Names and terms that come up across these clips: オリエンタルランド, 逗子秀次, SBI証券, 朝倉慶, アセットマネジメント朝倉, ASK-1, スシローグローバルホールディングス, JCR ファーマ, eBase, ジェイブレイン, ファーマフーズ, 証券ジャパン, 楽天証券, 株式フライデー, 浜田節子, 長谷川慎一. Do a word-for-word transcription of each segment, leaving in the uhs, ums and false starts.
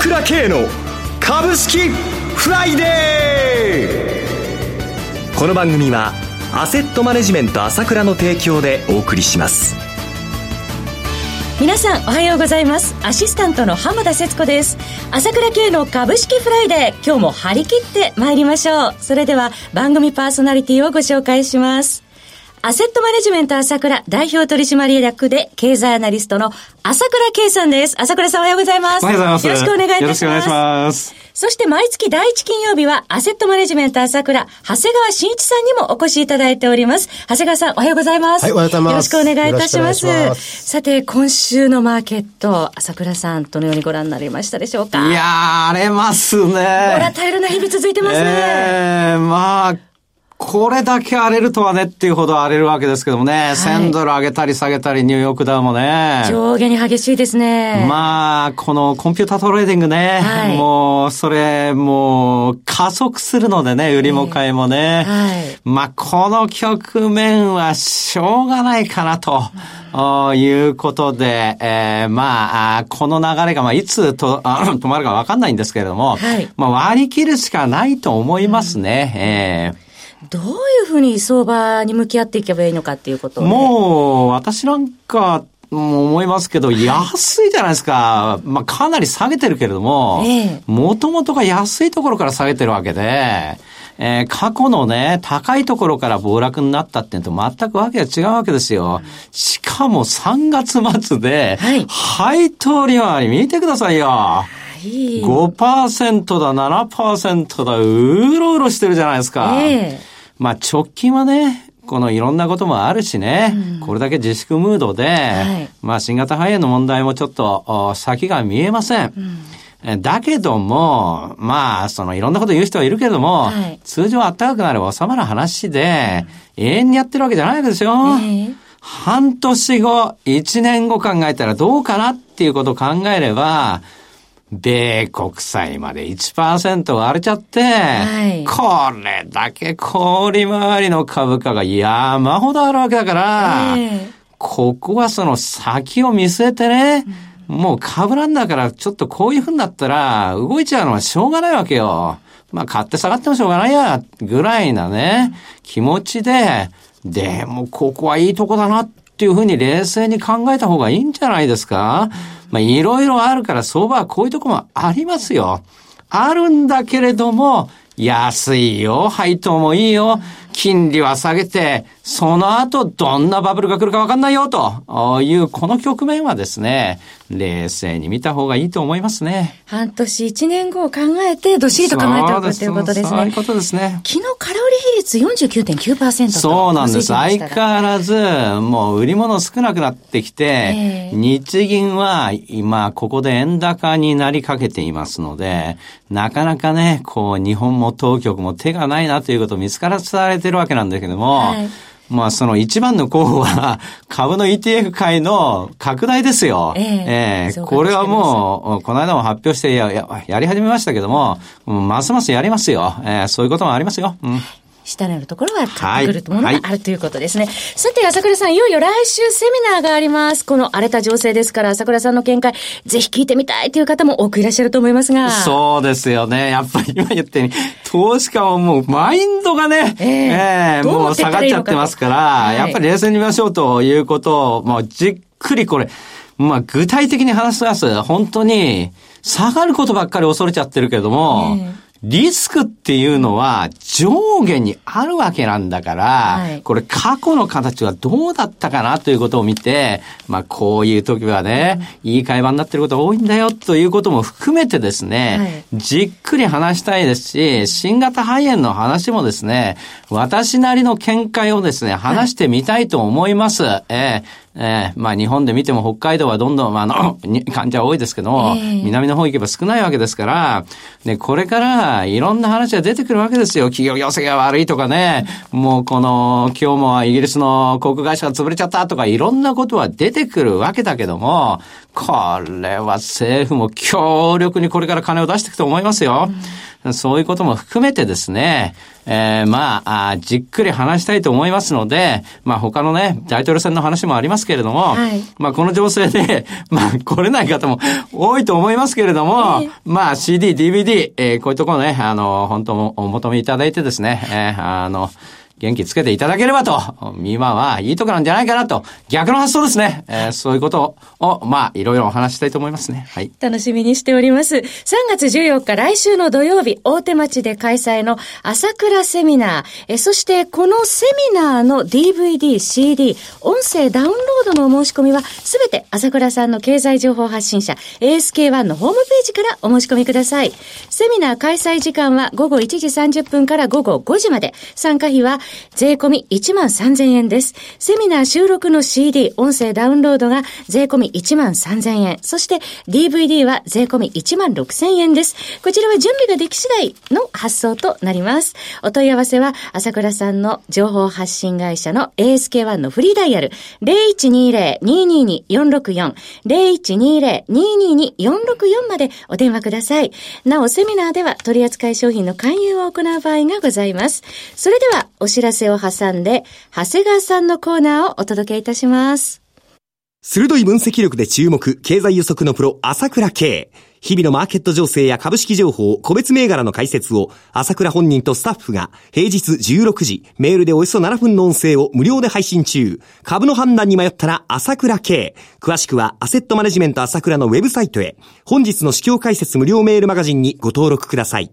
倉慶の株式フライデー。この番組はアセットマネジメント朝倉の提供でお送りします。皆さんおはようございます。アシスタントの浜田節子です。朝倉慶の株式フライデー、今日も張り切って参りましょう。それでは番組パーソナリティをご紹介します。アセットマネジメント朝倉代表取締役で経済アナリストの朝倉慶さんです。朝倉さんおはようございます。おはようございます。よろしくお願いいたします。よろしくお願いします。そして毎月だいいち金曜日はアセットマネジメント朝倉長谷川慎一さんにもお越しいただいております。長谷川さんおはようございます。はい、おはようございます。よろしくお願いいたします。ますさて今週のマーケット、朝倉さんどのようにご覧になりましたでしょうか。いやー、荒れますね。ボラタイルな日々続いてますね。えー、まあ。これだけ荒れるとはねっていうほど荒れるわけですけどもね、はい、せんドル上げたり下げたりニューヨークダウンもね上下に激しいですね。まあこのコンピュータートレーディングね、はい、もうそれもう加速するのでね、売りも買いもね、えーはい、まあこの局面はしょうがないかなということで、えー、まあこの流れがまあいつと止まるかわかんないんですけれども、はい、まあ割り切るしかないと思いますね。うん、えーどういうふうに相場に向き合っていけばいいのかっていうことを、ね、もう私なんかも思いますけど、はい、安いじゃないですか。まあかなり下げてるけれども、もともとが安いところから下げてるわけで、えー、過去のね高いところから暴落になったっていうのと全くわけが違うわけですよ。しかもさんがつ末で、はい、配当利回り見てくださいよ。ごパーセント だ ななパーセント だうろうろしてるじゃないですか、えー、まあ直近はねこのいろんなこともあるしね、うん、これだけ自粛ムードで、はい、まあ新型肺炎の問題もちょっと先が見えません、うんだけども、まあ、そのいろんなこと言う人はいるけれども、はい、通常暖かくなれば収まる話で、うん、永遠にやってるわけじゃないですよ。えー、半年後、一年後考えたらどうかなっていうことを考えれば、米国債まで いちパーセント 割れちゃって、はい、これだけ小利回りの株価が山ほどあるわけだから、えー、ここはその先を見据えてね、うんもう株なんだからちょっとこういう風になったら動いちゃうのはしょうがないわけよ。まあ買って下がってもしょうがないやぐらいなね気持ちで、でもここはいいとこだなっていう風に冷静に考えた方がいいんじゃないですか。まあいろいろあるから相場はこういうとこもありますよ。あるんだけれども安いよ、配当もいいよ、金利は下げてその後どんなバブルが来るか分かんないよというこの局面はですね冷静に見た方がいいと思いますね。半年いちねんごを考えてどっしりと構えておくということですね。そういうことですね。昨日空売り比率 よんじゅうきゅうてんきゅうパーセント そうなんです。相変わらずもう売り物少なくなってきて日銀は今ここで円高になりかけていますのでなかなかねこう日本も当局も手がないなということを見つからされているわけなんだけども、はいまあその一番の候補は株の イーティーエフ 買いの拡大ですよ。えええー、これはもうこの間も発表してやややり始めましたけども、ますますやりますよ。えー、そういうこともありますよ。うん。下のところは買ってくるとものがあるということですね、はいはい、さて朝倉さんいよいよ来週セミナーがあります。この荒れた情勢ですから朝倉さんの見解ぜひ聞いてみたいという方も多くいらっしゃると思いますがそうですよね。やっぱり今言って投資家はもうマインドがね、えーえー、もう下がっちゃってますから、はい、やっぱり冷静に見ましょうということをもうじっくりこれまあ具体的に話します。本当に下がることばっかり恐れちゃってるけれども、えーリスクっていうのは上下にあるわけなんだから、はい、これ過去の形はどうだったかなということを見て、まあこういう時はね、うん、いい会話になってることが多いんだよということも含めてですね、はい、じっくり話したいですし、新型肺炎の話もですね、私なりの見解をですね、話してみたいと思います。はいえーえー、まあ日本で見ても北海道はどんどん、まあ、の患者は多いですけども、えー、南の方行けば少ないわけですから、ね、これからいろんな話が出てくるわけですよ。企業業績が悪いとかね、もうこの今日もイギリスの航空会社が潰れちゃったとかいろんなことは出てくるわけだけども、これは政府も強力にこれから金を出していくと思いますよ。そういうことも含めてですね、えー、まあ、じっくり話したいと思いますので、まあ他のね、大統領選の話もありますけれども、はい、まあこの情勢で、まあ来れない方も多いと思いますけれども、えー、まあ シーディー、ディーブイディー、えー、こういうところね、あの、本当もお求めいただいてですね、えー、あの、元気つけていただければと、今はいいとこなんじゃないかなと、逆の発想ですね。えー、そういうことを、まあ、いろいろお話したいと思いますね。はい。楽しみにしております。さんがつじゅうよっか、来週の土曜日、大手町で開催の朝倉セミナー。え、そして、このセミナーの ディーブイディー、シーディー、音声ダウンロードのお申し込みは、すべて朝倉さんの経済情報発信者、エーエスケーワン のホームページからお申し込みください。セミナー開催時間は午後いちじさんじゅっぷんから午後ごじまで。参加費は、税込みいちまんさんぜんえんです。セミナー収録の シーディー、音声ダウンロードが税込みいちまんさんぜんえん。そして ディーブイディー は税込みいちまんろくせんえんです。こちらは準備ができ次第の発送となります。お問い合わせは、朝倉さんの情報発信会社の エーエスケーワン のフリーダイヤル ゼロいちにゼロ にいにいに よんろくよん ゼロいちにゼロ にいにいに よんろくよん までお電話ください。なお、セミナーでは取扱い商品の勧誘を行う場合がございます。それでは、お知らせを挟んで長谷川さんのコーナーをお届けいたします。鋭い分析力で注目、経済予測のプロ朝倉慶。日々のマーケット情勢や株式情報、個別銘柄の解説を朝倉本人とスタッフが平日じゅうろくじメールでおよそななふんの音声を無料で配信中。株の判断に迷ったら朝倉慶。詳しくはアセットマネジメント朝倉のウェブサイトへ。本日の市況解説無料メールマガジンにご登録ください。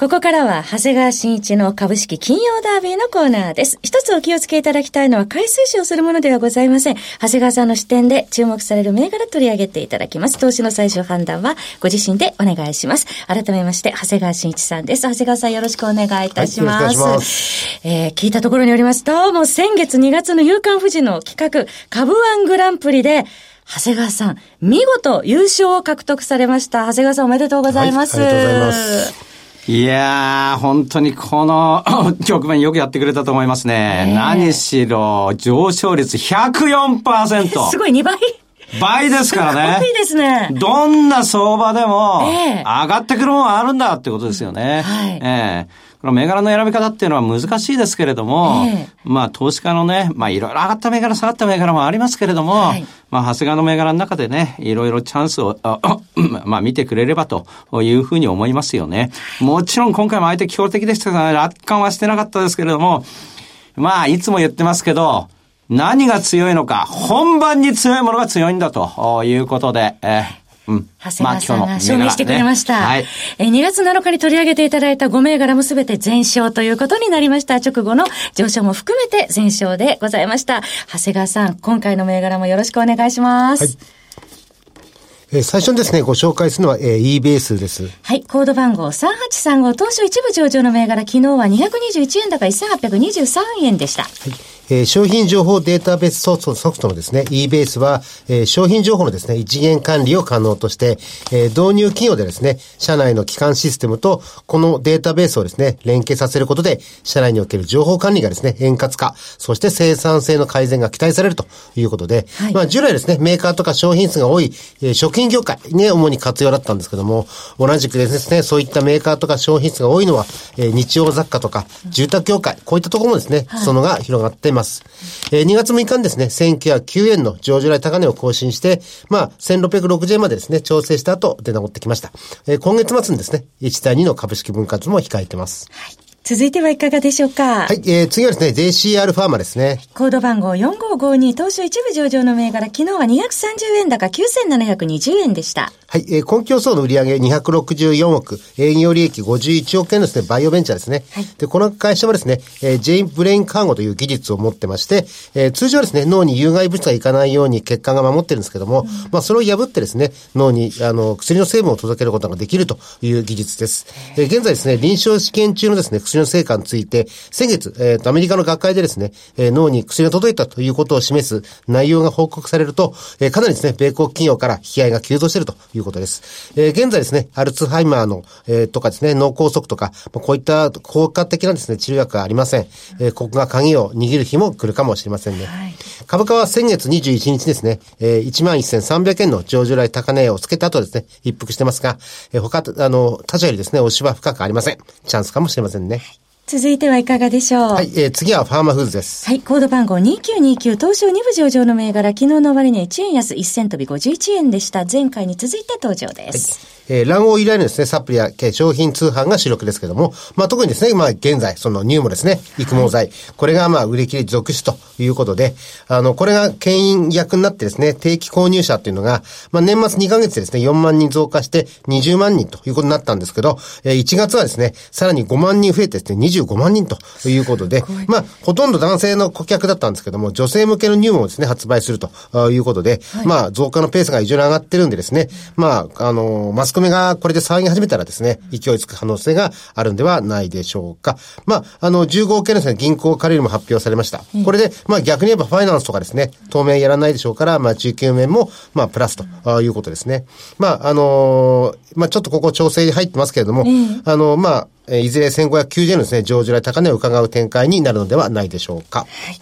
ここからは、長谷川慎一の株式金曜ダービーのコーナーです。一つお気をつけいただきたいのは、買い推奨するものではございません。長谷川さんの視点で注目される銘柄取り上げていただきます。投資の最終判断はご自身でお願いします。改めまして、長谷川慎一さんです。長谷川さん、よろしくお願いいたします。はい、よろしくお願いします。えー、聞いたところによりますと、もう先月にがつの夕刊富士の企画、株ワングランプリで、長谷川さん、見事優勝を獲得されました。長谷川さん、おめでとうございます。はい、ありがとうございます。いやー、本当にこの局面よくやってくれたと思いますね。えー、何しろ、上昇率 ひゃくよんパーセント。すごい、にばい倍ですからね。すごいですね。どんな相場でも、上がってくるものはあるんだってことですよね。えー、はい。えーこの銘柄の選び方っていうのは難しいですけれども、ええ、まあ投資家のね、まあいろいろ上がった銘柄、下がった銘柄もありますけれども、はい、まあ長谷川の銘柄の中でね、いろいろチャンスを、あまあ見てくれればというふうに思いますよね。もちろん今回も相手強敵でしたから、楽観はしてなかったですけれども、まあいつも言ってますけど、何が強いのか、本番に強いものが強いんだということで、えーうん、長谷川さんが証明してくれました。まあね、はい、えにがつなのかに取り上げていただいたご銘柄もすべて全勝ということになりました。直後の上昇も含めて全勝でございました。長谷川さん、今回の銘柄もよろしくお願いします。はい、えー、最初にですね、ご紹介するのは、えー、eBase です。はい、コード番号さんはちさんご、当初一部上場の銘柄、昨日はにひゃくにじゅういちえん高せんはっぴゃくにじゅうさんえんでした。はい、えー、商品情報データベースソフトのですね、eBase は、えー、商品情報のですね、一元管理を可能として、えー、導入企業でですね、社内の基幹システムと、このデータベースをですね、連携させることで、社内における情報管理がですね、円滑化、そして生産性の改善が期待されるということで、はい、まあ、従来ですね、メーカーとか商品数が多い、えー、食品業界ね、主に活用だったんですけども、同じくですね、そういったメーカーとか商品数が多いのは、えー、日用雑貨とか、住宅業界、こういったところもですね、はい、そのが広がっています。えー、にがつむいかにですね、せんきゅうひゃくきゅうえんの上場来高値を更新して、まあ、せんろっぴゃくろくじゅうえんまでですね、調整した後、出直ってきました。えー、今月末にですね、いちたいにの株式分割も控えてます。はい、続いてはいかがでしょうか。はい、えー、次はですね、ジェーシーアール ファーマですね。コード番号よんごごに、東証一部上場の銘柄、昨日はにひゃくさんじゅうえん高、きゅうせんななひゃくにじゅうえんでした。はい、えー、今期予想の売上にひゃくろくじゅうよんおく、営業利益ごじゅういちおくえんのですね、バイオベンチャーですね。はい、で、この会社はですね、えー、ジェイブレイン看護という技術を持ってまして、えー、通常はですね、脳に有害物質がいかないように血管が守ってるんですけども、うん、まあ、それを破ってですね、脳に、あの、薬の成分を届けることができるという技術です。えー、現在ですね、臨床試験中のですね、薬の成果について、先月、えー、アメリカの学会でですね、えー、脳に薬が届いたということを示す内容が報告されると、えー、かなりですね、米国企業から引き合いが急増しているということです。えー、現在ですね、アルツハイマーの、えー、とかですね、脳梗塞とか、こういった効果的なですね、治療薬はありません。えー、ここが鍵を握る日も来るかもしれませんね。はい、株価は先月にじゅういちにちですね、えー、いちまんせんさんびゃくえんの上場来高値をつけた後ですね、一服してますが、えー、他、あの、他社よりですね、押しは深くありません。チャンスかもしれませんね。続いてはいかがでしょう。はい、えー、次はファーマフーズです。はい、コード番号にきゅうにきゅう、東証に部上場の銘柄、昨日の終値いちえん安、いっせん飛びごじゅういちえんでした。前回に続いて登場です。はい、えー、卵黄由来のですね、サプリや商品通販が主力ですけども、まあ、特にですね、まあ、現在、その乳もですね、育毛剤、はい、これがまあ、売り切れ続出ということで、あの、これが牽引役になってですね、定期購入者っていうのが、まあ、年末にかげつでですね、よんまんにん増加してにじゅうまんにんということになったんですけど、えー、いちがつはですね、さらにごまんにん増えてですね、にじゅうごまんにんということで、まあ、ほとんど男性の顧客だったんですけども、女性向けの乳もですね、発売するということで、はい、まあ、増加のペースが非常に上がってるんでですね、まあ、あの、マスク米がこれで騒ぎ始めたらですね、勢いつく可能性があるんではないでしょうか。まあ、あの、じゅうごおくえんのですね、銀行借り入れも発表されました。これで、まあ逆に言えばファイナンスとかですね、当面やらないでしょうから、まあじゅうきゅうめんも、まあプラスということですね。まあ、あのー、まあちょっとここ調整入ってますけれども、あのー、まあ、いずれせんごひゃくきゅうじゅうえんのですね、上場来高値を伺う展開になるのではないでしょうか。はい。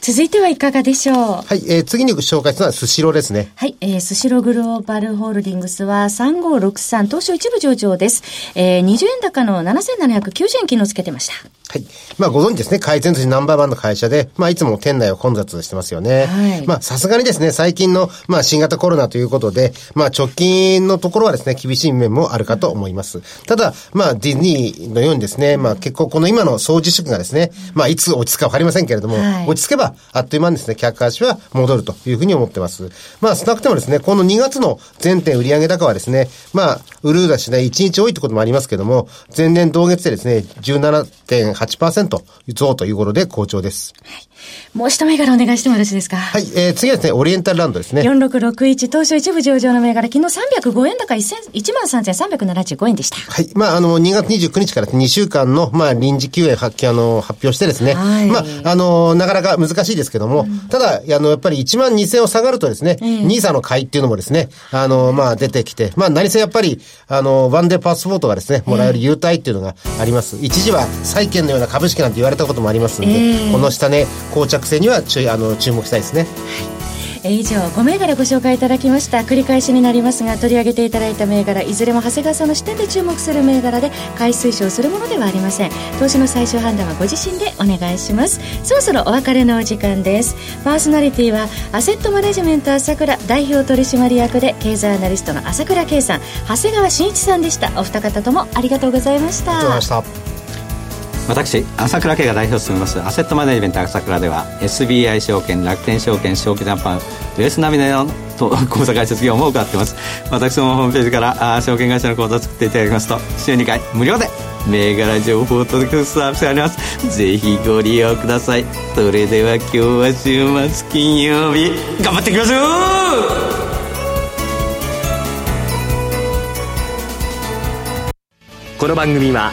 続いてはいかがでしょう。はい、えー、次に紹介するのはスシローですね。はい、えー、スシローグローバルホールディングスはさんごろくさん、東証一部上場です。えー、にじゅうえん高のななせんななひゃくきゅうじゅうえん昨日つけてました。はい。まあ、ご存知ですね。回転寿司ナンバーワンの会社で、まあ、いつも店内を混雑してますよね。はい。まあ、さすがにですね、最近の、まあ、新型コロナということで、まあ、直近のところはですね、厳しい面もあるかと思います。ただ、まあ、ディズニーのようにですね、まあ、結構この今の総自粛がですね、まあ、いつ落ち着くかわかりませんけれども、はい、落ち着けば、あっという間にですね、客足は戻るというふうに思ってます。まあ、少なくともですね、このにがつの全店売上高はですね、まあ、売るだしね、いちにち多いってこともありますけども、前年同月でですね、じゅうななてんはちパーセントはちパーセント 増ということで好調です。はい。もう一銘柄お願いしてもよろしいですか。はい。えー、次はですね、オリエンタルランドですね。よんろくろくいち、東証一部上場の銘柄、昨日さんびゃくごえん高 いちまんさんぜんさんびゃくななじゅうごえんでした。はい。まあ、あの、にがつにじゅうくにちからにしゅうかんの、まあ、臨時休園発あの発表してですね。はい。まあ、あの、なかなか難しいですけども、うん、ただ、あの、やっぱりいちまんにせんを下がるとですね、ニーサの買いっていうのもですね、あの、まあ、出てきて、まあ、何せやっぱり、あの、ワンデーパスポートがですね、もらえる優待っていうのがあります。一時は債券のような株式なんて言われたこともありますので、えー、この下値、ね、膠着性には注意、あの、注目したいですね。はい、以上ご銘柄ご紹介いただきました。繰り返しになりますが、取り上げていただいた銘柄いずれも長谷川さんの視点で注目する銘柄で、買い推奨するものではありません。投資の最終判断はご自身でお願いします。そろそろお別れのお時間です。パーソナリティはアセットマネジメント朝倉代表取締役で経済アナリストの朝倉圭さん、長谷川慎一さんでした。お二方ともありがとうございました。ありがとうございました。私、朝倉圭が代表を務めますアセットマネジメント朝倉では エスビーアイ 証券、楽天証券、証券ジャパン、ウエスナミネの口座開設業も行っています。私もホームページからあ証券会社の口座を作っていただきますと、週にかい無料で銘柄情報を届けるサービスがあります。ぜひご利用ください。それでは今日は週末金曜日、頑張っていきましょう。この番組は